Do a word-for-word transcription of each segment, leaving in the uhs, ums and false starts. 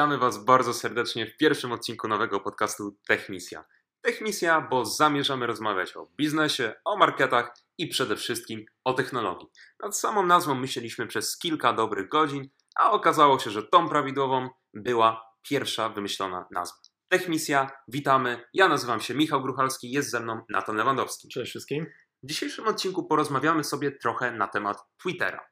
Witamy Was bardzo serdecznie w pierwszym odcinku nowego podcastu TechMisja. TechMisja, bo zamierzamy rozmawiać o biznesie, o marketach i przede wszystkim o technologii. Nad samą nazwą myśleliśmy przez kilka dobrych godzin, a okazało się, że tą prawidłową była pierwsza wymyślona nazwa. TechMisja, witamy. Ja nazywam się Michał Gruchalski, jest ze mną Natan Lewandowski. Cześć wszystkim. W dzisiejszym odcinku porozmawiamy sobie trochę na temat Twittera.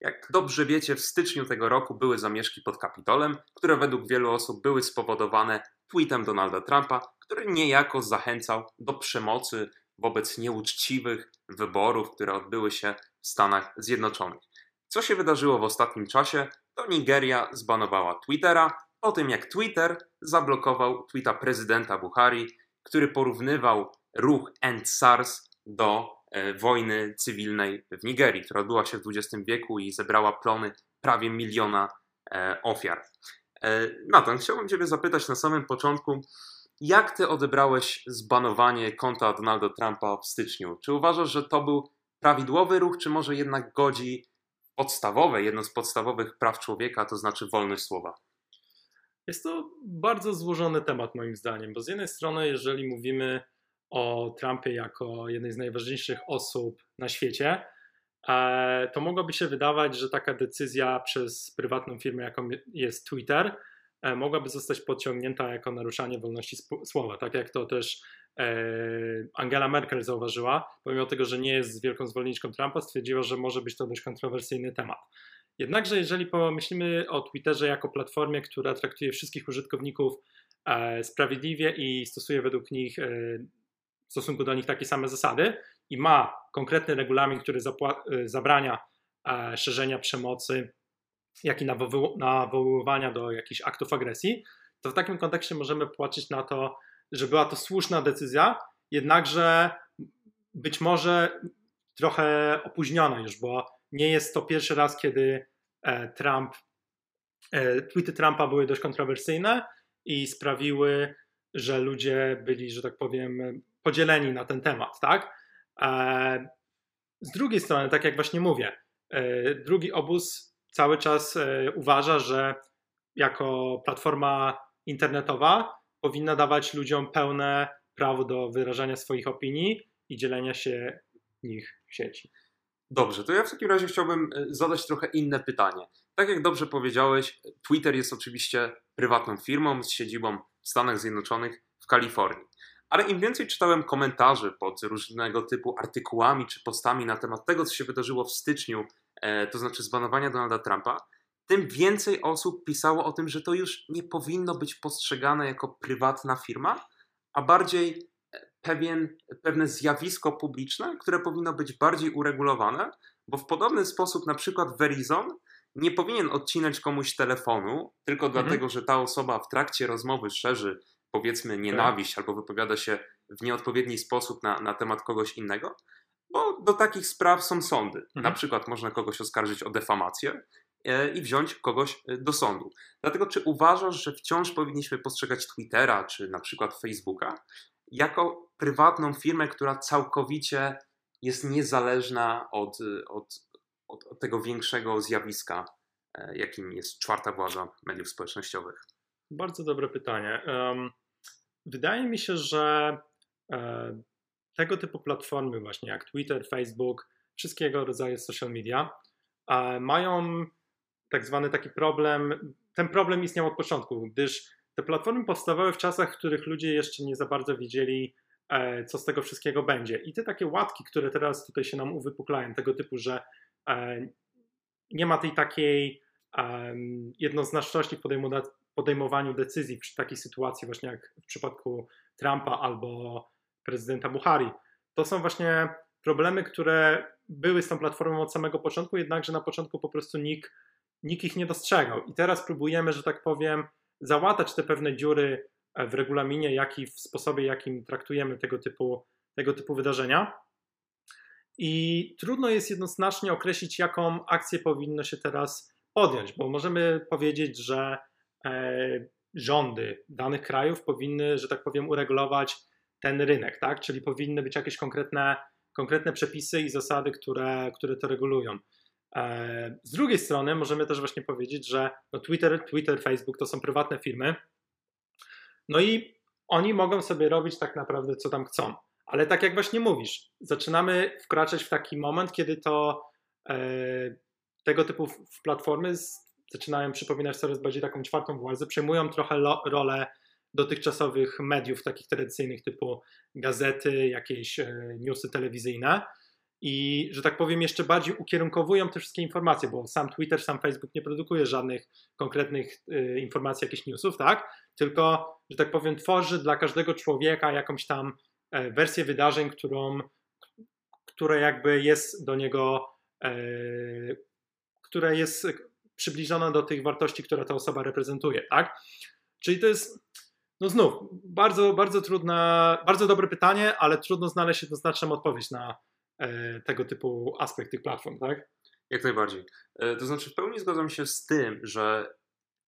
Jak dobrze wiecie, w styczniu tego roku były zamieszki pod Kapitolem, które według wielu osób były spowodowane tweetem Donalda Trumpa, który niejako zachęcał do przemocy wobec nieuczciwych wyborów, które odbyły się w Stanach Zjednoczonych. Co się wydarzyło w ostatnim czasie? To Nigeria zbanowała Twittera po tym, jak Twitter zablokował tweeta prezydenta Buhari, który porównywał ruch EndSARS do wojny cywilnej w Nigerii, która odbyła się w dwudziestym wieku i zebrała plony prawie miliona e, ofiar. E, Natan, chciałbym Ciebie zapytać na samym początku, jak Ty odebrałeś zbanowanie konta Donalda Trumpa w styczniu? Czy uważasz, że to był prawidłowy ruch, czy może jednak godzi podstawowe, jedno z podstawowych praw człowieka, to znaczy wolność słowa? Jest to bardzo złożony temat moim zdaniem, bo z jednej strony, jeżeli mówimy o Trumpie jako jednej z najważniejszych osób na świecie, to mogłoby się wydawać, że taka decyzja przez prywatną firmę, jaką jest Twitter, mogłaby zostać podciągnięta jako naruszanie wolności słowa, tak jak to też Angela Merkel zauważyła, pomimo tego, że nie jest wielką zwolenniczką Trumpa, stwierdziła, że może być to dość kontrowersyjny temat. Jednakże jeżeli pomyślimy o Twitterze jako platformie, która traktuje wszystkich użytkowników sprawiedliwie i stosuje według nich w stosunku do nich takie same zasady i ma konkretny regulamin, który zapła- zabrania e, szerzenia przemocy, jak i nawoły- nawoływania do jakichś aktów agresji, to w takim kontekście możemy płacić na to, że była to słuszna decyzja, jednakże być może trochę opóźniona już, bo nie jest to pierwszy raz, kiedy e, Trump, e, tweety Trumpa były dość kontrowersyjne i sprawiły, że ludzie byli, że tak powiem, podzieleni na ten temat, tak? Z drugiej strony, tak jak właśnie mówię, drugi obóz cały czas uważa, że jako platforma internetowa powinna dawać ludziom pełne prawo do wyrażania swoich opinii i dzielenia się nich w sieci. Dobrze, to ja w takim razie chciałbym zadać trochę inne pytanie. Tak jak dobrze powiedziałeś, Twitter jest oczywiście prywatną firmą z siedzibą w Stanach Zjednoczonych w Kalifornii. Ale im więcej czytałem komentarzy pod różnego typu artykułami czy postami na temat tego, co się wydarzyło w styczniu, e, to znaczy zbanowania Donalda Trumpa, tym więcej osób pisało o tym, że to już nie powinno być postrzegane jako prywatna firma, a bardziej pewien, pewne zjawisko publiczne, które powinno być bardziej uregulowane, bo w podobny sposób na przykład Verizon nie powinien odcinać komuś telefonu tylko mhm. dlatego, że ta osoba w trakcie rozmowy szerzy powiedzmy nienawiść, albo wypowiada się w nieodpowiedni sposób na, na temat kogoś innego, bo do takich spraw są sądy. Mhm. Na przykład można kogoś oskarżyć o defamację i wziąć kogoś do sądu. Dlatego czy uważasz, że wciąż powinniśmy postrzegać Twittera, czy na przykład Facebooka, jako prywatną firmę, która całkowicie jest niezależna od, od, od tego większego zjawiska, jakim jest czwarta władza mediów społecznościowych? Bardzo dobre pytanie. Um, wydaje mi się, że e, tego typu platformy właśnie jak Twitter, Facebook, wszystkiego rodzaju social media e, mają tak zwany taki problem, ten problem istniał od początku, gdyż te platformy powstawały w czasach, w których ludzie jeszcze nie za bardzo wiedzieli, e, co z tego wszystkiego będzie. I te takie łatki, które teraz tutaj się nam uwypuklają, tego typu, że e, nie ma tej takiej e, jednoznaczności podejmowania podejmowaniu decyzji przy takiej sytuacji właśnie jak w przypadku Trumpa albo prezydenta Buhari. To są właśnie problemy, które były z tą platformą od samego początku, jednakże na początku po prostu nikt, nikt ich nie dostrzegał. I teraz próbujemy, że tak powiem, załatać te pewne dziury w regulaminie, jak i w sposobie, jakim traktujemy tego typu, tego typu wydarzenia. I trudno jest jednoznacznie określić, jaką akcję powinno się teraz podjąć, bo możemy powiedzieć, że rządy danych krajów powinny, że tak powiem, uregulować ten rynek, tak? Czyli powinny być jakieś konkretne, konkretne przepisy i zasady, które, które to regulują. Z drugiej strony możemy też właśnie powiedzieć, że no Twitter, Twitter, Facebook to są prywatne firmy, no i oni mogą sobie robić tak naprawdę co tam chcą, ale tak jak właśnie mówisz, zaczynamy wkraczać w taki moment, kiedy to e, tego typu platformy z, zaczynają przypominać coraz bardziej taką czwartą władzę, przejmują trochę lo, rolę dotychczasowych mediów takich tradycyjnych typu gazety, jakieś e, newsy telewizyjne. I, że tak powiem, jeszcze bardziej ukierunkowują te wszystkie informacje, bo sam Twitter, sam Facebook nie produkuje żadnych konkretnych y, informacji, jakichś newsów, tak? Tylko, że tak powiem, tworzy dla każdego człowieka jakąś tam y, wersję wydarzeń, którą, która jakby jest do niego, y, która jest przybliżona do tych wartości, które ta osoba reprezentuje, tak? Czyli to jest... No znów, bardzo, bardzo trudne, bardzo dobre pytanie, ale trudno znaleźć jednoznaczną odpowiedź na tego typu aspekt tych platform, tak? Jak najbardziej. To znaczy w pełni zgadzam się z tym, że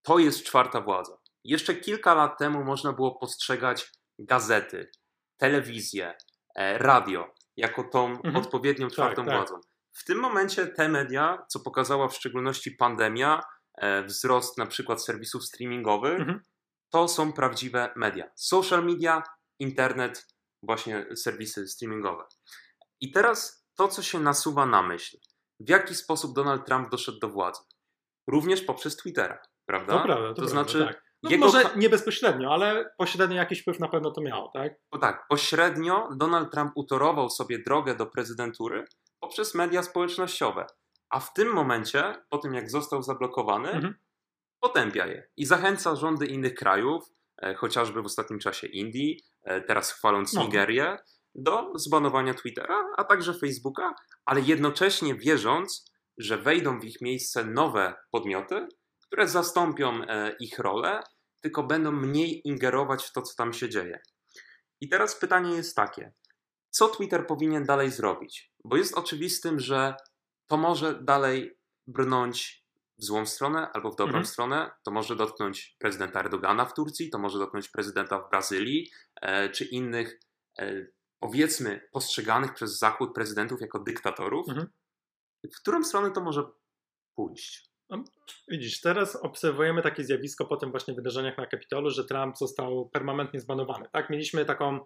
to jest czwarta władza. Jeszcze kilka lat temu można było postrzegać gazety, telewizję, radio jako tą mhm. odpowiednią czwartą tak, władzą. Tak. W tym momencie te media, co pokazała w szczególności pandemia, wzrost na przykład serwisów streamingowych, mhm. to są prawdziwe media. Social media, internet, właśnie serwisy streamingowe. I teraz to, co się nasuwa na myśl. W jaki sposób Donald Trump doszedł do władzy? Również poprzez Twittera, prawda? To prawda, to, to prawda, znaczy tak. No jego... Może nie bezpośrednio, ale pośrednio jakiś wpływ na pewno to miało, tak? No tak, pośrednio Donald Trump utorował sobie drogę do prezydentury poprzez media społecznościowe. A w tym momencie, po tym jak został zablokowany, mhm. potępia je i zachęca rządy innych krajów, e, chociażby w ostatnim czasie Indii, e, teraz chwaląc no. Nigerię, do zbanowania Twittera, a także Facebooka, ale jednocześnie wierząc, że wejdą w ich miejsce nowe podmioty, które zastąpią e, ich rolę, tylko będą mniej ingerować w to, co tam się dzieje. I teraz pytanie jest takie, co Twitter powinien dalej zrobić? Bo jest oczywistym, że to może dalej brnąć w złą stronę albo w dobrą mhm. stronę, to może dotknąć prezydenta Erdogana w Turcji, to może dotknąć prezydenta w Brazylii, e, czy innych e, powiedzmy, postrzeganych przez Zachód prezydentów jako dyktatorów, mhm. w którą stronę to może pójść? No, widzisz, teraz obserwujemy takie zjawisko po tym właśnie wydarzeniach na Kapitolu, że Trump został permanentnie zbanowany. Tak? Mieliśmy taką,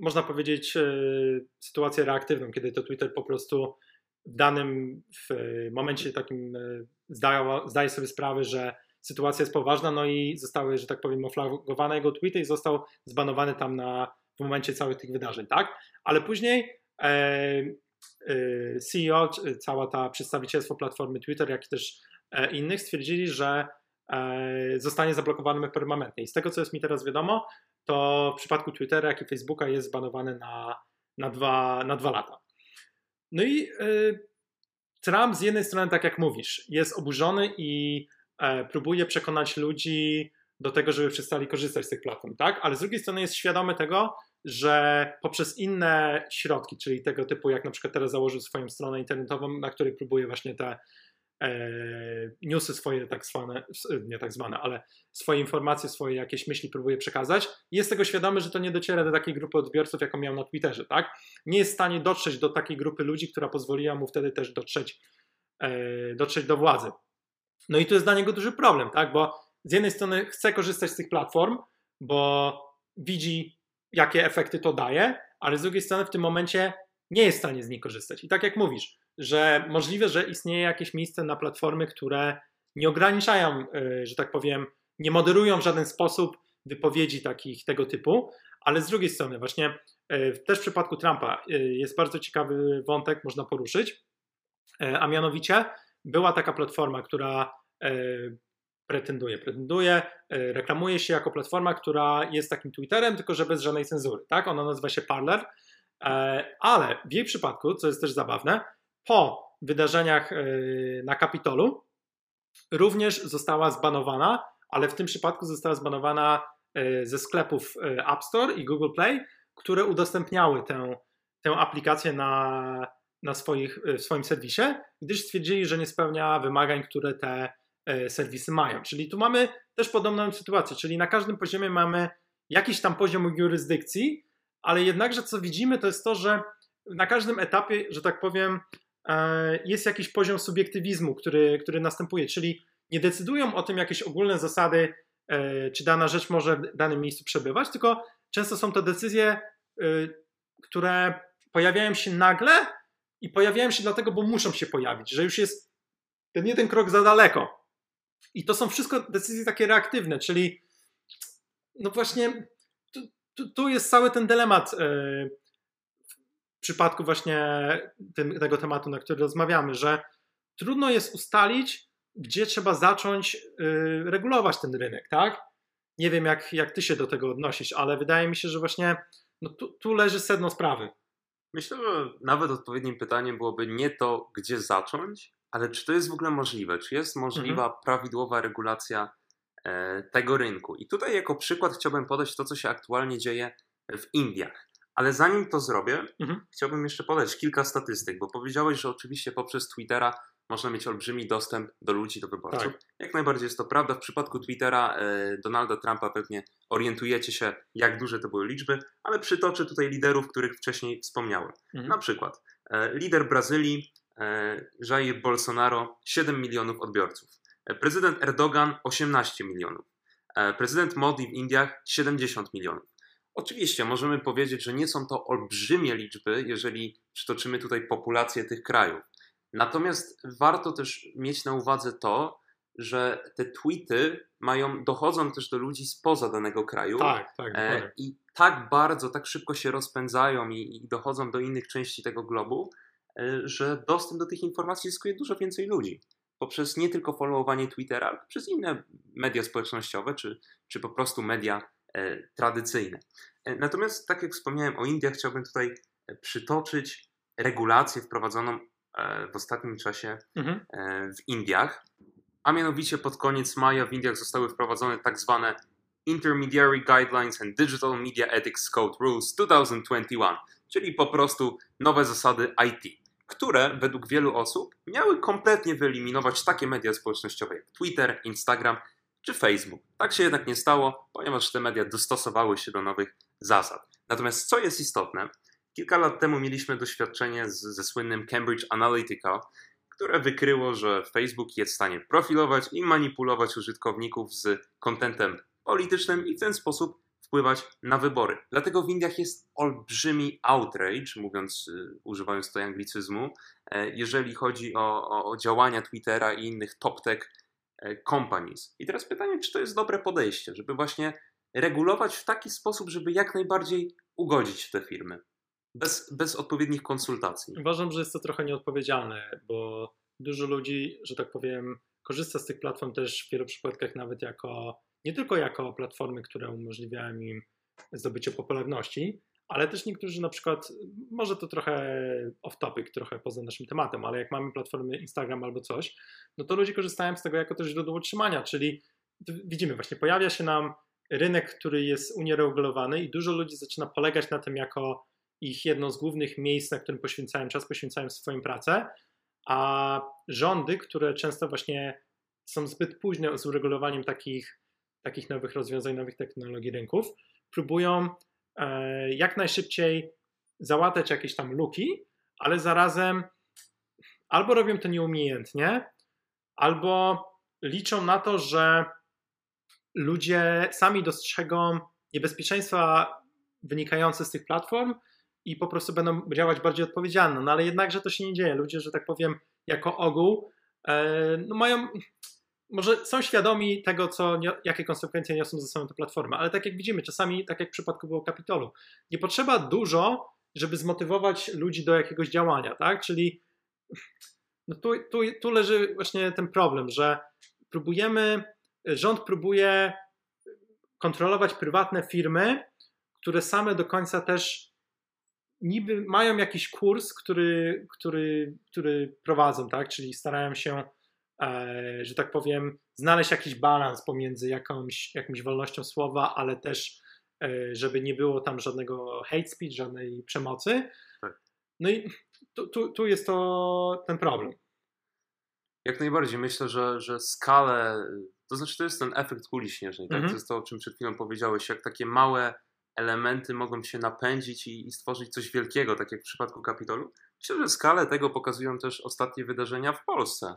można powiedzieć, yy, sytuację reaktywną, kiedy to Twitter po prostu w danym w, y, momencie takim y, zdało, zdaje sobie sprawę, że sytuacja jest poważna, no i zostały, że tak powiem, oflagowane jego tweety i został zbanowany tam na w momencie całych tych wydarzeń, tak? Ale później e, e, C E O, cała ta przedstawicielstwo platformy Twitter, jak i też e, innych stwierdzili, że e, zostanie zablokowany permanentnie. I z tego, co jest mi teraz wiadomo, to w przypadku Twittera, jak i Facebooka jest zbanowany na, na, dwa, na dwa lata. No i e, Trump z jednej strony, tak jak mówisz, jest oburzony i e, próbuje przekonać ludzi do tego, żeby przestali korzystać z tych platform, tak? Ale z drugiej strony jest świadomy tego, że poprzez inne środki, czyli tego typu, jak na przykład teraz założył swoją stronę internetową, na której próbuje właśnie te e, newsy swoje tak zwane, nie tak zwane, ale swoje informacje, swoje jakieś myśli próbuje przekazać, jest tego świadomy, że to nie dociera do takiej grupy odbiorców, jaką miał na Twitterze, tak? Nie jest w stanie dotrzeć do takiej grupy ludzi, która pozwoliła mu wtedy też dotrzeć, e, dotrzeć do władzy. No i to jest dla niego duży problem, tak? Bo z jednej strony chce korzystać z tych platform, bo widzi, jakie efekty to daje, ale z drugiej strony w tym momencie nie jest w stanie z nich korzystać. I tak jak mówisz, że możliwe, że istnieje jakieś miejsce na platformy, które nie ograniczają, że tak powiem, nie moderują w żaden sposób wypowiedzi takich tego typu, ale z drugiej strony właśnie też w przypadku Trumpa jest bardzo ciekawy wątek, można poruszyć, a mianowicie była taka platforma, która Pretenduje, pretenduje, reklamuje się jako platforma, która jest takim Twitterem, tylko że bez żadnej cenzury, tak? Ona nazywa się Parler, ale w jej przypadku, co jest też zabawne, po wydarzeniach na Kapitolu również została zbanowana, ale w tym przypadku została zbanowana ze sklepów App Store i Google Play, które udostępniały tę, tę aplikację na, na swoich, w swoim serwisie, gdyż stwierdzili, że nie spełnia wymagań, które te serwisy mają. Czyli tu mamy też podobną sytuację, czyli na każdym poziomie mamy jakiś tam poziom jurysdykcji, ale jednakże co widzimy, to jest to, że na każdym etapie, że tak powiem, jest jakiś poziom subiektywizmu, który, który następuje, czyli nie decydują o tym jakieś ogólne zasady, czy dana rzecz może w danym miejscu przebywać, tylko często są to decyzje, które pojawiają się nagle i pojawiają się dlatego, bo muszą się pojawić, że już jest ten jeden krok za daleko. I to są wszystko decyzje takie reaktywne, czyli no właśnie tu, tu, tu jest cały ten dylemat w przypadku właśnie ten, tego tematu, na który rozmawiamy, że trudno jest ustalić, gdzie trzeba zacząć yy, regulować ten rynek, tak? Nie wiem, jak, jak ty się do tego odnosisz, ale wydaje mi się, że właśnie no, tu, tu leży sedno sprawy. Myślę, że nawet odpowiednim pytaniem byłoby nie to, gdzie zacząć, ale czy to jest w ogóle możliwe? Czy jest możliwa mhm. prawidłowa regulacja e, tego rynku? I tutaj jako przykład chciałbym podać to, co się aktualnie dzieje w Indiach. Ale zanim to zrobię, mhm. chciałbym jeszcze podać kilka statystyk, bo powiedziałeś, że oczywiście poprzez Twittera można mieć olbrzymi dostęp do ludzi, do wyborców. Tak. Jak najbardziej jest to prawda. W przypadku Twittera e, Donalda Trumpa pewnie orientujecie się, jak duże to były liczby, ale przytoczę tutaj liderów, których wcześniej wspomniałem. Mhm. Na przykład e, lider Brazylii e, Jair Bolsonaro siedem milionów odbiorców. E, prezydent Erdogan osiemnaście milionów. E, prezydent Modi w Indiach siedemdziesiąt milionów. Oczywiście możemy powiedzieć, że nie są to olbrzymie liczby, jeżeli przytoczymy tutaj populację tych krajów. Natomiast warto też mieć na uwadze to, że te tweety mają, dochodzą też do ludzi spoza danego kraju tak, tak, e, tak. i tak bardzo, tak szybko się rozpędzają i, i dochodzą do innych części tego globu, e, że dostęp do tych informacji zyskuje dużo więcej ludzi. Poprzez nie tylko followowanie Twittera, ale przez inne media społecznościowe czy, czy po prostu media e, tradycyjne. E, natomiast tak jak wspomniałem o Indiach, chciałbym tutaj przytoczyć regulację wprowadzoną w ostatnim czasie mhm. w Indiach, a mianowicie pod koniec maja w Indiach zostały wprowadzone tak zwane Intermediary Guidelines and Digital Media Ethics Code Rules dwa tysiące dwudziesty pierwszy, czyli po prostu nowe zasady I T, które według wielu osób miały kompletnie wyeliminować takie media społecznościowe jak Twitter, Instagram czy Facebook. Tak się jednak nie stało, ponieważ te media dostosowały się do nowych zasad. Natomiast co jest istotne, kilka lat temu mieliśmy doświadczenie z, ze słynnym Cambridge Analytica, które wykryło, że Facebook jest w stanie profilować i manipulować użytkowników z kontentem politycznym i w ten sposób wpływać na wybory. Dlatego w Indiach jest olbrzymi outrage, mówiąc, używając tutaj anglicyzmu, jeżeli chodzi o, o, o działania Twittera i innych top-tech companies. I teraz pytanie, czy to jest dobre podejście, żeby właśnie regulować w taki sposób, żeby jak najbardziej ugodzić te firmy. Bez, bez odpowiednich konsultacji. Uważam, że jest to trochę nieodpowiedzialne, bo dużo ludzi, że tak powiem, korzysta z tych platform też w wielu przypadkach nawet jako, nie tylko jako platformy, które umożliwiają im zdobycie popularności, ale też niektórzy na przykład, może to trochę off topic, trochę poza naszym tematem, ale jak mamy platformy Instagram albo coś, no to ludzie korzystają z tego jako też źródło utrzymania, czyli widzimy właśnie, pojawia się nam rynek, który jest unieregulowany i dużo ludzi zaczyna polegać na tym jako ich jedno z głównych miejsc, na którym poświęcają czas, poświęcają swoją pracę, a rządy, które często właśnie są zbyt późne z uregulowaniem takich, takich nowych rozwiązań, nowych technologii rynków, próbują e, jak najszybciej załatać jakieś tam luki, ale zarazem albo robią to nieumiejętnie, albo liczą na to, że ludzie sami dostrzegą niebezpieczeństwa wynikające z tych platform i po prostu będą działać bardziej odpowiedzialnie. No ale jednakże to się nie dzieje. Ludzie, że tak powiem, jako ogół e, no mają, może są świadomi tego, co, jakie konsekwencje niosą ze sobą te platformy, ale tak jak widzimy, czasami, tak jak w przypadku było Kapitolu, nie potrzeba dużo, żeby zmotywować ludzi do jakiegoś działania, tak? Czyli no tu, tu, tu leży właśnie ten problem, że próbujemy, rząd próbuje kontrolować prywatne firmy, które same do końca też niby mają jakiś kurs, który, który, który prowadzą, tak? Czyli starają się, e, że tak powiem, znaleźć jakiś balans pomiędzy jakąś, jakąś wolnością słowa, ale też, e, żeby nie było tam żadnego hate speech, żadnej przemocy. Tak. No i tu, tu, tu jest to ten problem. Jak najbardziej. Myślę, że, że skalę, to znaczy to jest ten efekt kuli śnieżnej, tak? Mhm. To jest to, o czym przed chwilą powiedziałeś, jak takie małe elementy mogą się napędzić i, i stworzyć coś wielkiego, tak jak w przypadku Kapitolu. Myślę, że skalę tego pokazują też ostatnie wydarzenia w Polsce.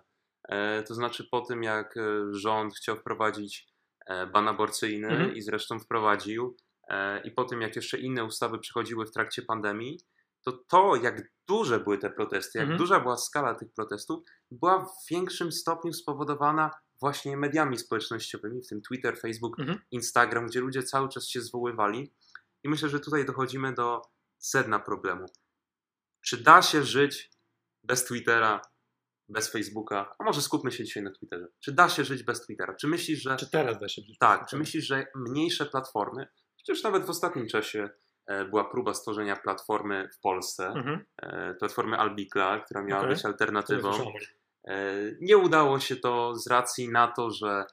E, to znaczy po tym, jak rząd chciał wprowadzić ban aborcyjny mhm. i zresztą wprowadził, e, i po tym, jak jeszcze inne ustawy przychodziły w trakcie pandemii, to to, jak duże były te protesty, jak mhm. duża była skala tych protestów, była w większym stopniu spowodowana właśnie mediami społecznościowymi, w tym Twitter, Facebook, mhm. Instagram, gdzie ludzie cały czas się zwoływali. I myślę, że tutaj dochodzimy do sedna problemu. Czy da się żyć bez Twittera, bez Facebooka? A może skupmy się dzisiaj na Twitterze. Czy da się żyć bez Twittera? Czy myślisz, że... Czy teraz da się żyć? Tak. Czy myślisz, że mniejsze platformy, przecież nawet w ostatnim czasie była próba stworzenia platformy w Polsce, mhm. platformy Albigla, która miała okay. być alternatywą. Nie udało się to z racji na to, że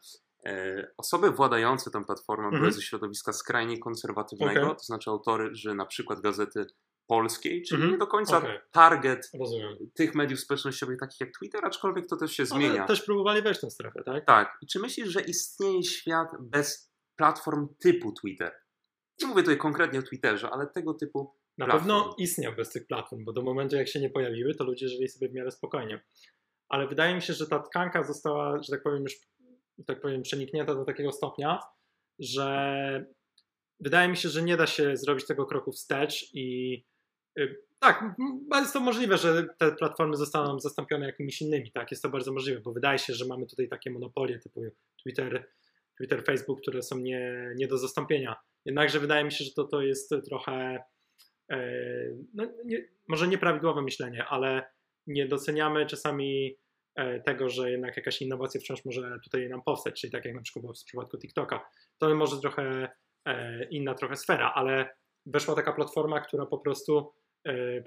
osoby władające tą platformą mhm. były ze środowiska skrajnie konserwatywnego, okay. to znaczy autorzy na przykład Gazety Polskiej, czyli mhm. nie do końca okay. target Rozumiem. tych mediów społecznościowych takich jak Twitter, aczkolwiek to też się Ale zmienia. Też próbowali wejść w tę strefę, tak? Tak. I czy myślisz, że istnieje świat bez platform typu Twitter? Nie mówię tutaj konkretnie o Twitterze, ale tego typu Na platform. pewno istniał bez tych platform, bo do momentu jak się nie pojawiły, to ludzie żyli sobie w miarę spokojnie. Ale wydaje mi się, że ta tkanka została, że tak powiem, już tak powiem, przeniknięta do takiego stopnia, że wydaje mi się, że nie da się zrobić tego kroku wstecz i yy, tak, jest to możliwe, że te platformy zostaną zastąpione jakimiś innymi, tak, jest to bardzo możliwe, bo wydaje się, że mamy tutaj takie monopolie typu Twitter, Twitter, Facebook, które są nie, nie do zastąpienia. Jednakże wydaje mi się, że to, to jest trochę, yy, no, nie, może nieprawidłowe myślenie, ale nie doceniamy czasami tego, że jednak jakaś innowacja wciąż może tutaj nam powstać, czyli tak jak na przykład było w przypadku TikToka. To może trochę inna trochę sfera, ale weszła taka platforma, która po prostu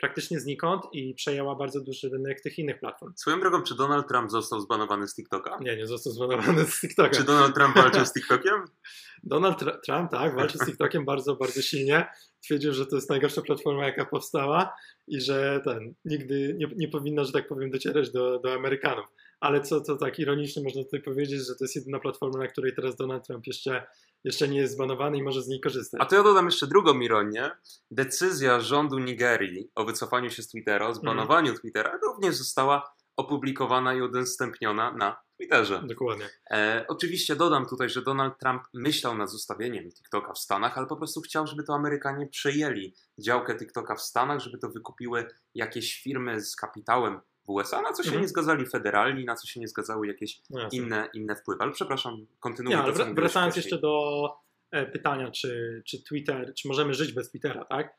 praktycznie znikąd i przejęła bardzo duży rynek tych innych platform. Swoją drogą, czy Donald Trump został zbanowany z TikToka? Nie, nie został zbanowany z TikToka. Czy Donald Trump walczył z TikTokiem? Donald Tr- Trump, tak, walczył z TikTokiem bardzo, bardzo silnie. Twierdził, że to jest najgorsza platforma, jaka powstała i że ten, nigdy nie, nie powinna, że tak powiem, docierać do, do Amerykanów. Ale co to tak ironicznie można tutaj powiedzieć, że to jest jedyna platforma, na której teraz Donald Trump jeszcze, jeszcze nie jest zbanowany i może z niej korzystać. A to ja dodam jeszcze drugą ironię. Decyzja rządu Nigerii o wycofaniu się z Twittera, o zbanowaniu mm. Twittera również została opublikowana i udostępniona na Twitterze. Dokładnie. E, oczywiście dodam tutaj, że Donald Trump myślał nad zostawieniem TikToka w Stanach, ale po prostu chciał, żeby to Amerykanie przejęli działkę TikToka w Stanach, żeby to wykupiły jakieś firmy z kapitałem w U S A, na co się mhm. nie zgadzali federalni, na co się nie zgadzały jakieś Jasne. inne inne wpływy. Ale przepraszam, kontynuuję. Ja, wr- wracając jeszcze do e, pytania, czy, czy Twitter, czy możemy żyć bez Twittera, tak?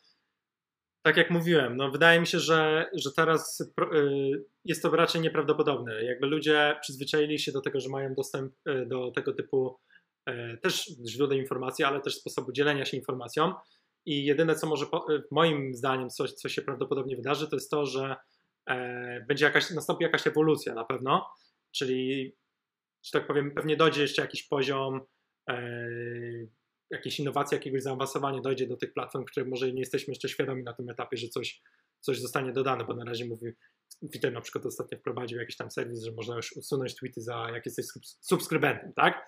Tak jak mówiłem, no wydaje mi się, że, że teraz pro, y, jest to raczej nieprawdopodobne. Jakby ludzie przyzwyczaili się do tego, że mają dostęp y, do tego typu y, też źródeł informacji, ale też sposobu dzielenia się informacją i jedyne co może, po, y, moim zdaniem, coś, co się prawdopodobnie wydarzy, to jest to, że będzie jakaś, nastąpi jakaś ewolucja na pewno, czyli, że tak powiem, pewnie dojdzie jeszcze jakiś poziom, e, jakieś innowacje, jakiegoś zaawansowania dojdzie do tych platform, które może nie jesteśmy jeszcze świadomi na tym etapie, że coś, coś zostanie dodane, bo na razie mówi, Twitter na przykład ostatnio wprowadził jakiś tam serwis, że można już usunąć tweety za jak jesteś subskrybentem, tak?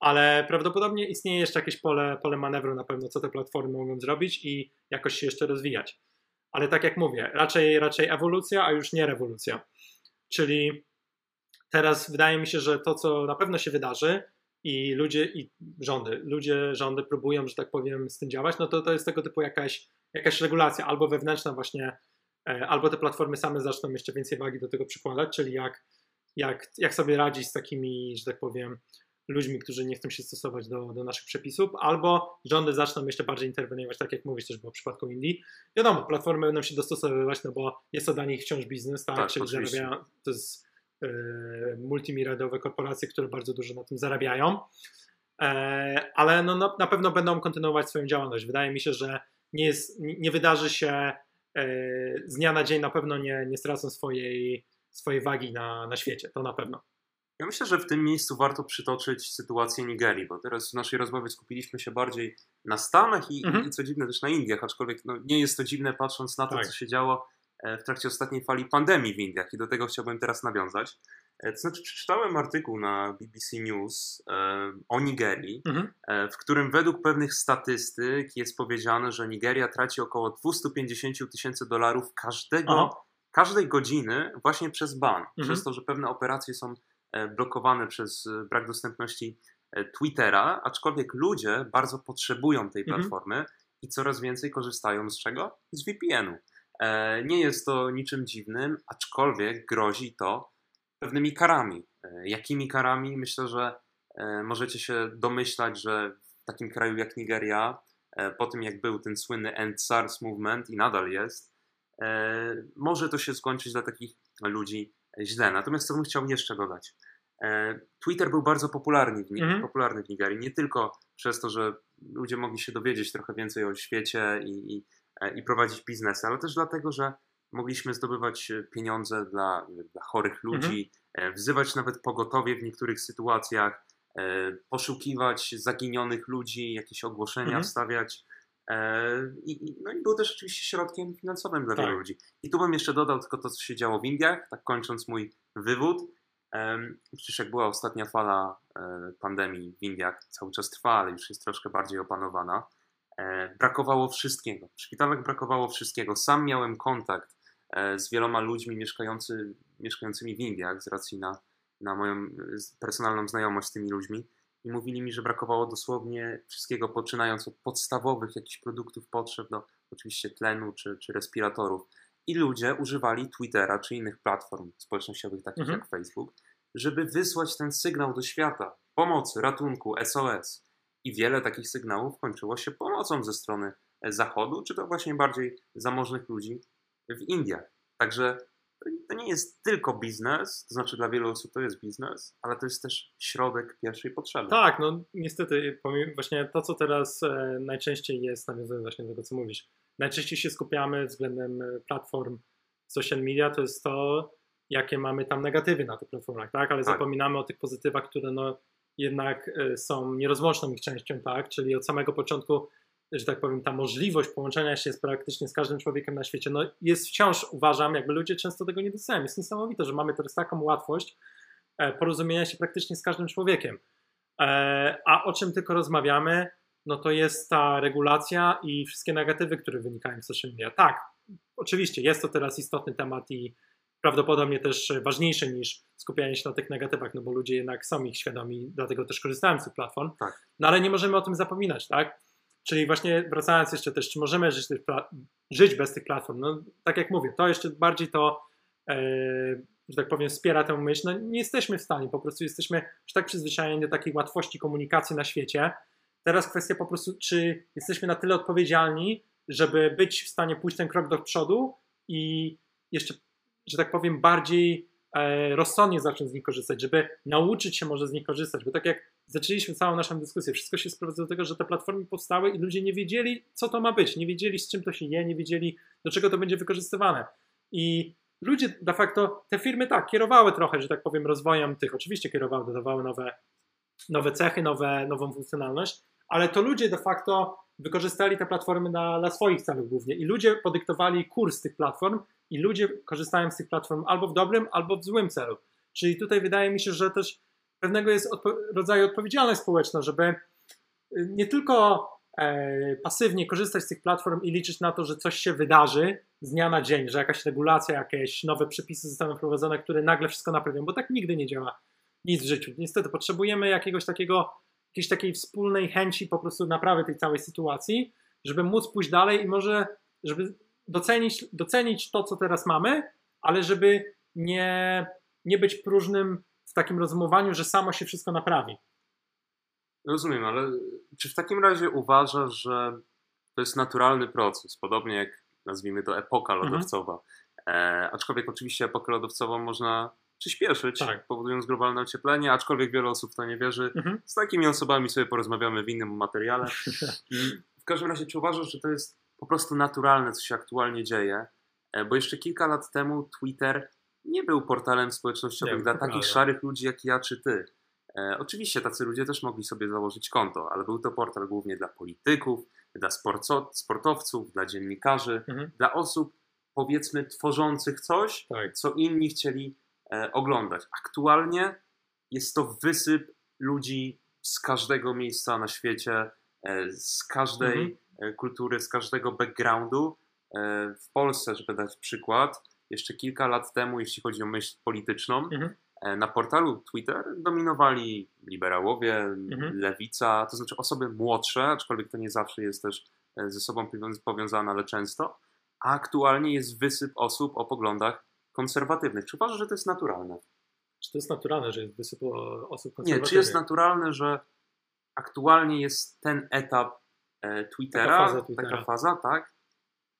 Ale prawdopodobnie istnieje jeszcze jakieś pole, pole manewru na pewno, co te platformy mogą zrobić i jakoś się jeszcze rozwijać. Ale tak jak mówię, raczej, raczej ewolucja, a już nie rewolucja. Czyli teraz wydaje mi się, że to, co na pewno się wydarzy i ludzie i rządy, ludzie, rządy próbują, że tak powiem, z tym działać, no to to jest tego typu jakaś, jakaś regulacja, albo wewnętrzna właśnie, albo te platformy same zaczną jeszcze więcej wagi do tego przykładać, czyli jak, jak, jak sobie radzić z takimi, że tak powiem, ludźmi, którzy nie chcą się stosować do, do naszych przepisów, albo rządy zaczną jeszcze bardziej interweniować, tak jak mówisz też było w przypadku Indii. Wiadomo, platformy będą się dostosowywać, no bo jest to dla nich wciąż biznes, tak? tak Czyli zarabiają, to jest y, multimiliardowe korporacje, które bardzo dużo na tym zarabiają, e, ale no, na, na pewno będą kontynuować swoją działalność. Wydaje mi się, że nie, jest, nie wydarzy się y, z dnia na dzień, na pewno nie, nie stracą swojej, swojej wagi na, na świecie, to na pewno. Ja myślę, że w tym miejscu warto przytoczyć sytuację Nigerii, bo teraz w naszej rozmowie skupiliśmy się bardziej na Stanach i, mhm. i co dziwne też na Indiach, aczkolwiek no, nie jest to dziwne patrząc na to, tak. co się działo w trakcie ostatniej fali pandemii w Indiach i do tego chciałbym teraz nawiązać. To znaczy, przeczytałem artykuł na B B C News e, o Nigerii, mhm. e, w którym według pewnych statystyk jest powiedziane, że Nigeria traci około dwieście pięćdziesiąt tysięcy dolarów każdego, każdej godziny właśnie przez ban. Mhm. Przez to, że pewne operacje są e, blokowane przez e, brak dostępności e, Twittera, aczkolwiek ludzie bardzo potrzebują tej platformy mhm. i coraz więcej korzystają z czego? Z V P N-u. E, nie jest to niczym dziwnym, aczkolwiek grozi to pewnymi karami. Jakimi karami? Myślę, że możecie się domyślać, że w takim kraju jak Nigeria, po tym jak był ten słynny EndSARS movement i nadal jest, może to się skończyć dla takich ludzi źle. Natomiast co bym chciał jeszcze dodać? Twitter był bardzo popularny w, mhm. popularny w Nigerii, nie tylko przez to, że ludzie mogli się dowiedzieć trochę więcej o świecie i, i, i prowadzić biznes, ale też dlatego, że mogliśmy zdobywać pieniądze dla, dla chorych ludzi, mhm. wzywać nawet pogotowie w niektórych sytuacjach, e, poszukiwać zaginionych ludzi, jakieś ogłoszenia mhm. wstawiać. E, i, no i był też oczywiście środkiem finansowym dla tak. wielu ludzi. I tu bym jeszcze dodał tylko to, co się działo w Indiach, tak kończąc mój wywód. E, przecież jak była ostatnia fala e, pandemii w Indiach, cały czas trwa, ale już jest troszkę bardziej opanowana. E, brakowało wszystkiego. W szpitalach brakowało wszystkiego. Sam miałem kontakt z wieloma ludźmi mieszkający, mieszkającymi w Indiach z racji na, na moją personalną znajomość z tymi ludźmi i mówili mi, że brakowało dosłownie wszystkiego, poczynając od podstawowych jakichś produktów potrzeb do oczywiście tlenu czy, czy respiratorów. I ludzie używali Twittera czy innych platform społecznościowych takich mhm. jak Facebook, żeby wysłać ten sygnał do świata pomocy, ratunku, S O S. I wiele takich sygnałów kończyło się pomocą ze strony Zachodu czy to właśnie bardziej zamożnych ludzi w Indiach. Także to nie jest tylko biznes, to znaczy dla wielu osób to jest biznes, ale to jest też środek pierwszej potrzeby. Tak, no niestety właśnie to, co teraz e, najczęściej jest, nawiązując właśnie do tego, co mówisz, najczęściej się skupiamy względem platform social media, to jest to, jakie mamy tam negatywy na tych platformach, tak? Ale tak. zapominamy o tych pozytywach, które no jednak e, są nierozłączną ich częścią, tak? Czyli od samego początku, że tak powiem, ta możliwość połączenia się z praktycznie z każdym człowiekiem na świecie, no jest wciąż, uważam, jakby ludzie często tego nie doceniają. Jest niesamowite, że mamy teraz taką łatwość porozumienia się praktycznie z każdym człowiekiem. A o czym tylko rozmawiamy, no to jest ta regulacja i wszystkie negatywy, które wynikają z social media. Tak, oczywiście jest to teraz istotny temat i prawdopodobnie też ważniejszy niż skupianie się na tych negatywach, no bo ludzie jednak są ich świadomi, dlatego też korzystają z tych platform. Tak. No ale nie możemy o tym zapominać, tak? Czyli właśnie wracając jeszcze też, czy możemy żyć, żyć bez tych platform? No tak jak mówię, to jeszcze bardziej to, e, że tak powiem, wspiera tę myśl. No nie jesteśmy w stanie, po prostu jesteśmy już tak przyzwyczajeni do takiej łatwości komunikacji na świecie. Teraz kwestia po prostu, czy jesteśmy na tyle odpowiedzialni, żeby być w stanie pójść ten krok do przodu i jeszcze, że tak powiem, bardziej e, rozsądnie zacząć z nich korzystać, żeby nauczyć się może z nich korzystać, bo tak jak zaczęliśmy całą naszą dyskusję. Wszystko się sprowadza do tego, że te platformy powstały i ludzie nie wiedzieli, co to ma być. Nie wiedzieli, z czym to się je, nie wiedzieli, do czego to będzie wykorzystywane. I ludzie de facto, te firmy tak, kierowały trochę, że tak powiem, rozwojem tych. Oczywiście kierowały, dodawały nowe, nowe cechy, nowe, nową funkcjonalność, ale to ludzie de facto wykorzystali te platformy na, na swoich celów głównie. I ludzie podyktowali kurs tych platform i ludzie korzystają z tych platform albo w dobrym, albo w złym celu. Czyli tutaj wydaje mi się, że też pewnego jest odpo- rodzaju odpowiedzialność społeczna, żeby nie tylko e, pasywnie korzystać z tych platform i liczyć na to, że coś się wydarzy z dnia na dzień, że jakaś regulacja, jakieś nowe przepisy zostaną wprowadzone, które nagle wszystko naprawią, bo tak nigdy nie działa nic w życiu. Niestety potrzebujemy jakiegoś takiego, jakiejś takiej wspólnej chęci po prostu naprawy tej całej sytuacji, żeby móc pójść dalej i może, żeby docenić, docenić to, co teraz mamy, ale żeby nie, nie być próżnym w takim rozumowaniu, że samo się wszystko naprawi. Rozumiem, ale czy w takim razie uważasz, że to jest naturalny proces, podobnie jak nazwijmy to epoka lodowcowa, mhm. e, aczkolwiek oczywiście epokę lodowcową można przyspieszyć, tak. powodując globalne ocieplenie, aczkolwiek wiele osób w to nie wierzy. Mhm. Z takimi osobami sobie porozmawiamy w innym materiale. W każdym razie, czy uważasz, że to jest po prostu naturalne, co się aktualnie dzieje? E, bo jeszcze kilka lat temu Twitter nie był portalem społecznościowym nie, dla takich prawie. szarych ludzi jak ja czy ty. E, oczywiście tacy ludzie też mogli sobie założyć konto, ale był to portal głównie dla polityków, dla sportso- sportowców, dla dziennikarzy, mhm. dla osób powiedzmy tworzących coś, tak, co inni chcieli e, oglądać. Aktualnie jest to wysyp ludzi z każdego miejsca na świecie, e, z każdej mhm. kultury, z każdego backgroundu. E, w Polsce, żeby dać przykład, jeszcze kilka lat temu, jeśli chodzi o myśl polityczną, mhm. e, na portalu Twitter dominowali liberałowie, mhm. lewica, to znaczy osoby młodsze, aczkolwiek to nie zawsze jest też ze sobą powiązane, ale często. A aktualnie jest wysyp osób o poglądach konserwatywnych. Czy uważasz, że to jest naturalne? Czy to jest naturalne, że jest wysyp osób konserwatywnych? Nie, czy jest naturalne, że aktualnie jest ten etap e, Twittera, taka faza, Twittera. taka faza, tak?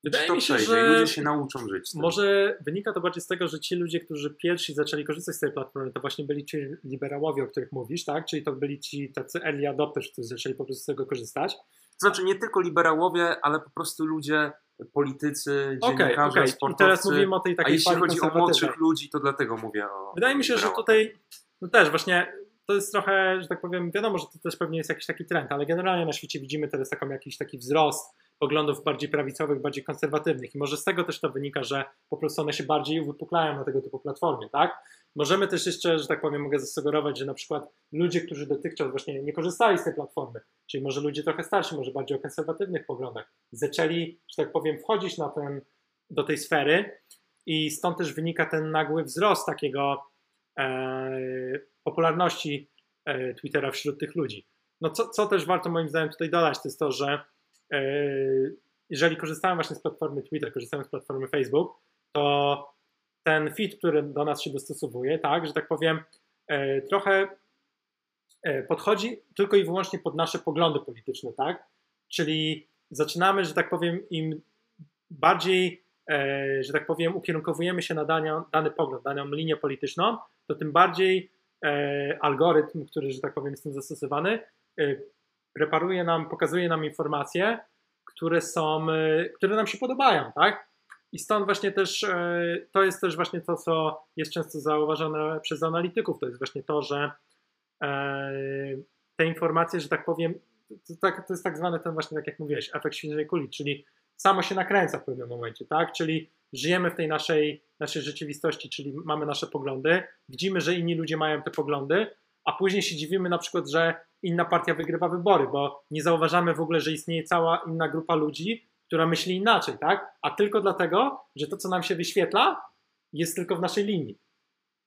Wydaje czy to mi się, przejdzie, że ludzie się nauczą żyć z tym? Może wynika to bardziej z tego, że ci ludzie, którzy pierwsi zaczęli korzystać z tej platformy, to właśnie byli ci liberałowie, o których mówisz, tak? Czyli to byli ci tacy early adopters, którzy zaczęli po prostu z tego korzystać. To znaczy nie tylko liberałowie, ale po prostu ludzie, politycy, dziennikarze, okay, okay. sportowcy. I teraz mówimy o tej takiej, a jeśli chodzi o młodszych ludzi, to dlatego mówię o... Wydaje mi się, że tutaj no też właśnie to jest trochę, że tak powiem, wiadomo, że to też pewnie jest jakiś taki trend, ale generalnie na świecie widzimy teraz taką, jakiś taki wzrost poglądów bardziej prawicowych, bardziej konserwatywnych i może z tego też to wynika, że po prostu one się bardziej wypuklają na tego typu platformie, tak? Możemy też jeszcze, że tak powiem, mogę zasugerować, że na przykład ludzie, którzy dotychczas właśnie nie korzystali z tej platformy, czyli może ludzie trochę starsi, może bardziej o konserwatywnych poglądach, zaczęli, że tak powiem, wchodzić na ten, do tej sfery i stąd też wynika ten nagły wzrost takiego e, popularności e, Twittera wśród tych ludzi. No co, co też warto moim zdaniem tutaj dodać, to jest to, że e, jeżeli korzystałem właśnie z platformy Twitter, korzystałem z platformy Facebook, to ten feed, który do nas się dostosowuje, tak, że tak powiem, e, trochę e, podchodzi tylko i wyłącznie pod nasze poglądy polityczne, tak? Czyli zaczynamy, że tak powiem, im bardziej, e, że tak powiem, ukierunkowujemy się na dania, dany pogląd, daną linię polityczną, to tym bardziej e, algorytm, który, że tak powiem, jest tym zastosowany, e, preparuje nam, pokazuje nam informacje, które są, e, które nam się podobają, tak? I stąd właśnie też, to jest też właśnie to, co jest często zauważone przez analityków, to jest właśnie to, że te informacje, że tak powiem, to jest tak zwany ten właśnie, tak jak mówiłeś, efekt świeżej kuli, czyli samo się nakręca w pewnym momencie, tak? Czyli żyjemy w tej naszej, naszej rzeczywistości, czyli mamy nasze poglądy, widzimy, że inni ludzie mają te poglądy, a później się dziwimy na przykład, że inna partia wygrywa wybory, bo nie zauważamy w ogóle, że istnieje cała inna grupa ludzi, która myśli inaczej, tak? A tylko dlatego, że to, co nam się wyświetla, jest tylko w naszej linii.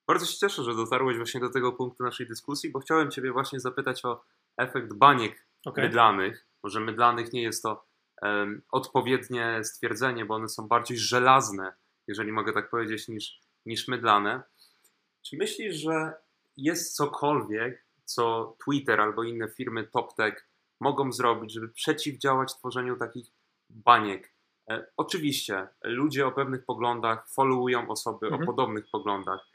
Bardzo się cieszę, że dotarłeś właśnie do tego punktu naszej dyskusji, bo chciałem ciebie właśnie zapytać o efekt baniek okay. mydlanych. Może mydlanych nie jest to um, odpowiednie stwierdzenie, bo one są bardziej żelazne, jeżeli mogę tak powiedzieć, niż, niż mydlane. Czy myślisz, że jest cokolwiek, co Twitter albo inne firmy TopTech mogą zrobić, żeby przeciwdziałać tworzeniu takich baniek? E, oczywiście ludzie o pewnych poglądach followują osoby mhm. o podobnych poglądach,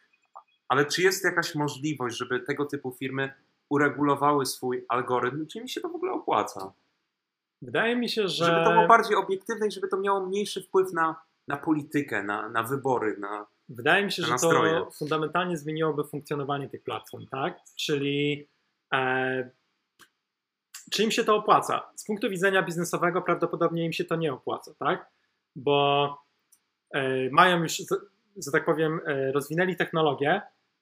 ale czy jest jakaś możliwość, żeby tego typu firmy uregulowały swój algorytm? Czy mi się to w ogóle opłaca? Wydaje mi się, że... Żeby to było bardziej obiektywne i żeby to miało mniejszy wpływ na, na politykę, na, na wybory, na Wydaje mi się, na że nastroje. To fundamentalnie zmieniłoby funkcjonowanie tych platform, tak? Czyli... E... Czy im się to opłaca? Z punktu widzenia biznesowego prawdopodobnie im się to nie opłaca, tak? Bo y, mają już, z, że tak powiem, y, rozwinęli technologię,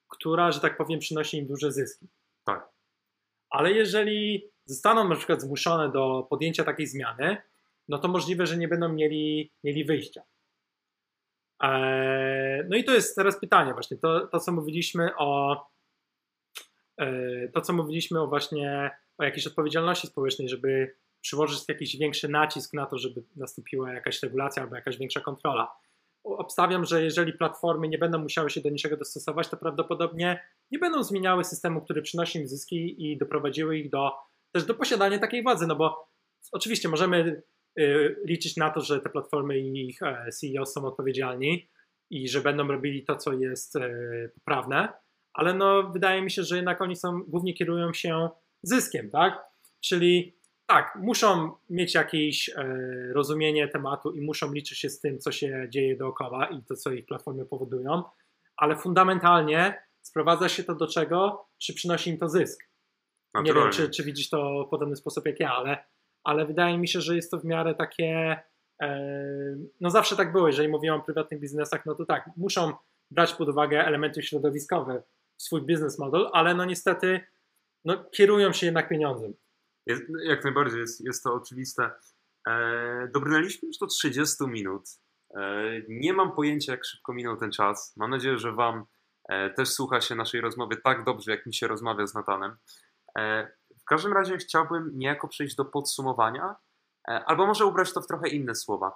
która, że tak powiem, przynosi im duże zyski. Tak. Ale jeżeli zostaną na przykład zmuszone do podjęcia takiej zmiany, no to możliwe, że nie będą mieli, mieli wyjścia. E, no i to jest teraz pytanie właśnie, to, to co mówiliśmy o y, to co mówiliśmy o właśnie o jakiejś odpowiedzialności społecznej, żeby przyłożyć jakiś większy nacisk na to, żeby nastąpiła jakaś regulacja albo jakaś większa kontrola. Obstawiam, że jeżeli platformy nie będą musiały się do niczego dostosować, to prawdopodobnie nie będą zmieniały systemu, który przynosi im zyski i doprowadziły ich do, też do posiadania takiej władzy, no bo oczywiście możemy y, liczyć na to, że te platformy i ich e, C E O są odpowiedzialni i że będą robili to, co jest y, poprawne, ale no wydaje mi się, że jednak oni są, głównie kierują się zyskiem, tak? Czyli tak, muszą mieć jakieś e, rozumienie tematu i muszą liczyć się z tym, co się dzieje dookoła i to, co ich platformy powodują, ale fundamentalnie sprowadza się to do czego? Czy przynosi im to zysk? Naturalnie. Nie wiem, czy, czy widzisz to w podobny sposób jak ja, ale, ale wydaje mi się, że jest to w miarę takie No zawsze tak było, jeżeli mówiłem o prywatnych biznesach, no to tak, muszą brać pod uwagę elementy środowiskowe, swój biznes model, ale no niestety no, kierują się jednak pieniądzem. Jest, jak najbardziej, jest, jest to oczywiste. E, dobrnęliśmy już do trzydziestu minut. E, nie mam pojęcia, jak szybko minął ten czas. Mam nadzieję, że wam e, też słucha się naszej rozmowy tak dobrze, jak mi się rozmawia z Natanem. E, w każdym razie chciałbym niejako przejść do podsumowania, e, albo może ubrać to w trochę inne słowa.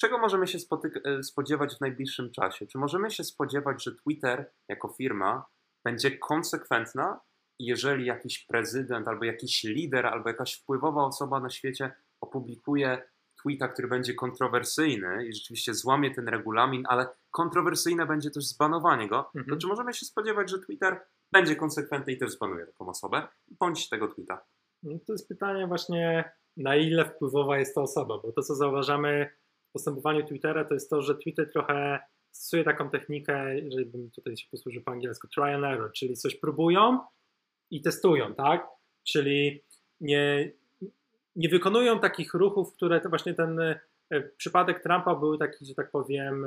Czego możemy się spotyk- spodziewać w najbliższym czasie? Czy możemy się spodziewać, że Twitter jako firma będzie konsekwentna, jeżeli jakiś prezydent, albo jakiś lider, albo jakaś wpływowa osoba na świecie opublikuje tweeta, który będzie kontrowersyjny i rzeczywiście złamie ten regulamin, ale kontrowersyjne będzie też zbanowanie go, mhm. to czy możemy się spodziewać, że Twitter będzie konsekwentny i też zbanuje taką osobę, bądź tego tweeta? No to jest pytanie właśnie, na ile wpływowa jest ta osoba, bo to, co zauważamy w postępowaniu Twittera, to jest to, że Twitter trochę stosuje taką technikę, jeżeli bym tutaj się posłużył po angielsku, try and error, czyli coś próbują i testują, tak? Czyli nie, nie wykonują takich ruchów, które to właśnie ten e, przypadek Trumpa był taki, że tak powiem,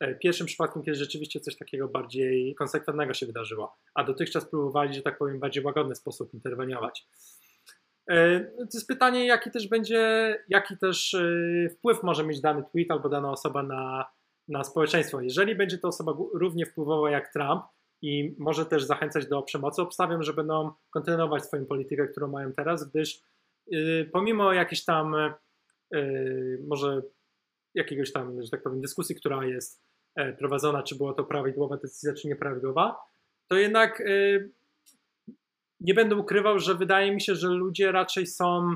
e, pierwszym przypadkiem, kiedy rzeczywiście coś takiego bardziej konsekwentnego się wydarzyło, a dotychczas próbowali, że tak powiem, w bardziej łagodny sposób interweniować. E, to jest pytanie, jaki też będzie, jaki też e, wpływ może mieć dany tweet albo dana osoba na, na społeczeństwo. Jeżeli będzie to osoba równie wpływowa jak Trump, i może też zachęcać do przemocy, obstawiam, że będą kontynuować swoją politykę, którą mają teraz, gdyż yy, pomimo jakiejś tam yy, może jakiegoś tam, że tak powiem, dyskusji, która jest yy, prowadzona, czy była to prawidłowa decyzja, czy nieprawidłowa, to jednak yy, nie będę ukrywał, że wydaje mi się, że ludzie raczej są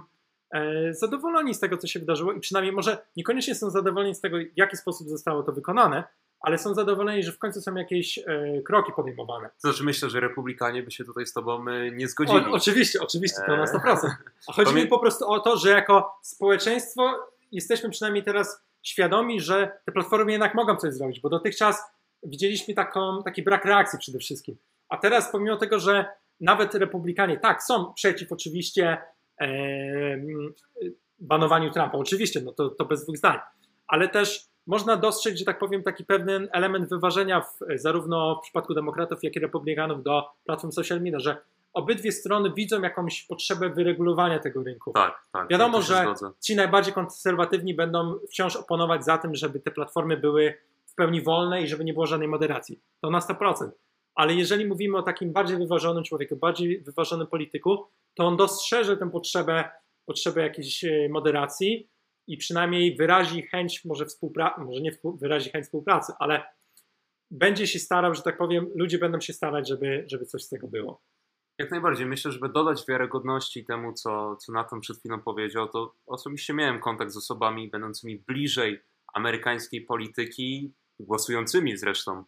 yy, zadowoleni z tego, co się wydarzyło i przynajmniej może niekoniecznie są zadowoleni z tego, w jaki sposób zostało to wykonane, ale są zadowoleni, że w końcu są jakieś e, kroki podejmowane. Znaczy myślę, że Republikanie by się tutaj z tobą e, nie zgodzili. O, oczywiście, oczywiście, to na sto procent. A chodzi mi po prostu o to, że jako społeczeństwo jesteśmy przynajmniej teraz świadomi, że te platformy jednak mogą coś zrobić, bo dotychczas widzieliśmy taką, taki brak reakcji przede wszystkim. A teraz pomimo tego, że nawet Republikanie, tak, są przeciw oczywiście e, banowaniu Trumpa, oczywiście, no to, to bez dwóch zdań, ale też można dostrzec, że tak powiem, taki pewien element wyważenia w, zarówno w przypadku demokratów, jak i republikanów do platform social media, że obydwie strony widzą jakąś potrzebę wyregulowania tego rynku. Tak, tak. Wiadomo, że zgodzę. Ci najbardziej konserwatywni będą wciąż oponować za tym, żeby te platformy były w pełni wolne i żeby nie było żadnej moderacji. To na sto procent. Ale jeżeli mówimy o takim bardziej wyważonym człowieku, bardziej wyważonym polityku, to on dostrzeże tę potrzebę, potrzebę jakiejś moderacji, i przynajmniej wyrazi chęć może współpracy, może nie wyrazi chęć współpracy, ale będzie się starał, że tak powiem, ludzie będą się starać, żeby, żeby coś z tego było. Jak najbardziej. Myślę, żeby dodać wiarygodności temu, co, co Natan przed chwilą powiedział, to osobiście miałem kontakt z osobami będącymi bliżej amerykańskiej polityki, głosującymi zresztą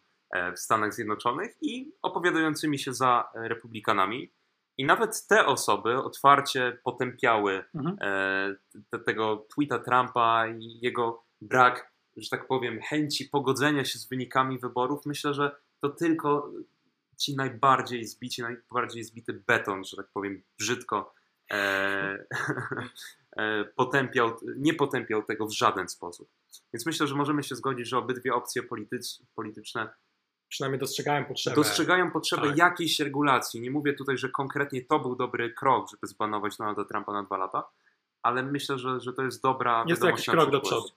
w Stanach Zjednoczonych i opowiadającymi się za republikanami. I nawet te osoby otwarcie potępiały mhm. e, te, tego tweeta Trumpa i jego brak, że tak powiem, chęci pogodzenia się z wynikami wyborów. Myślę, że to tylko ci najbardziej zbici, najbardziej zbity beton, że tak powiem, brzydko e, e, potępiał, nie potępiał tego w żaden sposób. Więc myślę, że możemy się zgodzić, że obydwie opcje politycz, polityczne przynajmniej dostrzegają potrzebę. Dostrzegają potrzebę tak. jakiejś regulacji. Nie mówię tutaj, że konkretnie to był dobry krok, żeby zbanować Donalda Trumpa na dwa lata, ale myślę, że, że to jest dobra wiadomość. Jest to jakiś krok do przodu.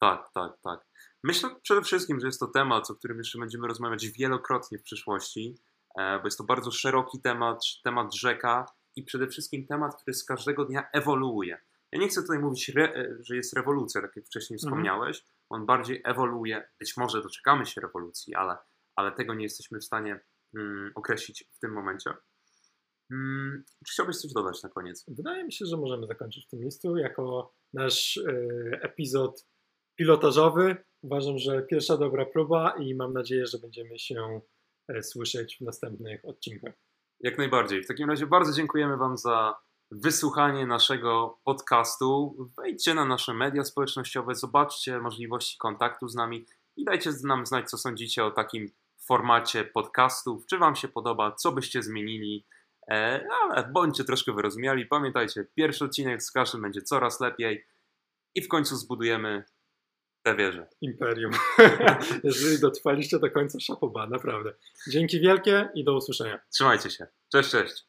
Tak, tak, tak. Myślę przede wszystkim, że jest to temat, o którym jeszcze będziemy rozmawiać wielokrotnie w przyszłości, bo jest to bardzo szeroki temat, temat rzeka i przede wszystkim temat, który z każdego dnia ewoluuje. Ja nie chcę tutaj mówić, że jest rewolucja, tak jak wcześniej wspomniałeś. Mhm. On bardziej ewoluuje. Być może doczekamy się rewolucji, ale, ale tego nie jesteśmy w stanie mm, określić w tym momencie. Mm, czy chciałbyś coś dodać na koniec? Wydaje mi się, że możemy zakończyć w tym miejscu. Jako nasz y, epizod pilotażowy uważam, że pierwsza dobra próba i mam nadzieję, że będziemy się y, słyszeć w następnych odcinkach. Jak najbardziej. W takim razie bardzo dziękujemy wam za wysłuchanie naszego podcastu. Wejdźcie na nasze media społecznościowe, zobaczcie możliwości kontaktu z nami i dajcie nam znać, co sądzicie o takim formacie podcastów, czy wam się podoba, co byście zmienili, ale bądźcie troszkę wyrozumiali. Pamiętajcie, pierwszy odcinek z każdym będzie coraz lepiej. i w końcu zbudujemy tę wieżę. Imperium. Jeżeli dotrwaliście do końca, szapoba, naprawdę. Dzięki wielkie i do usłyszenia. Trzymajcie się. Cześć, cześć.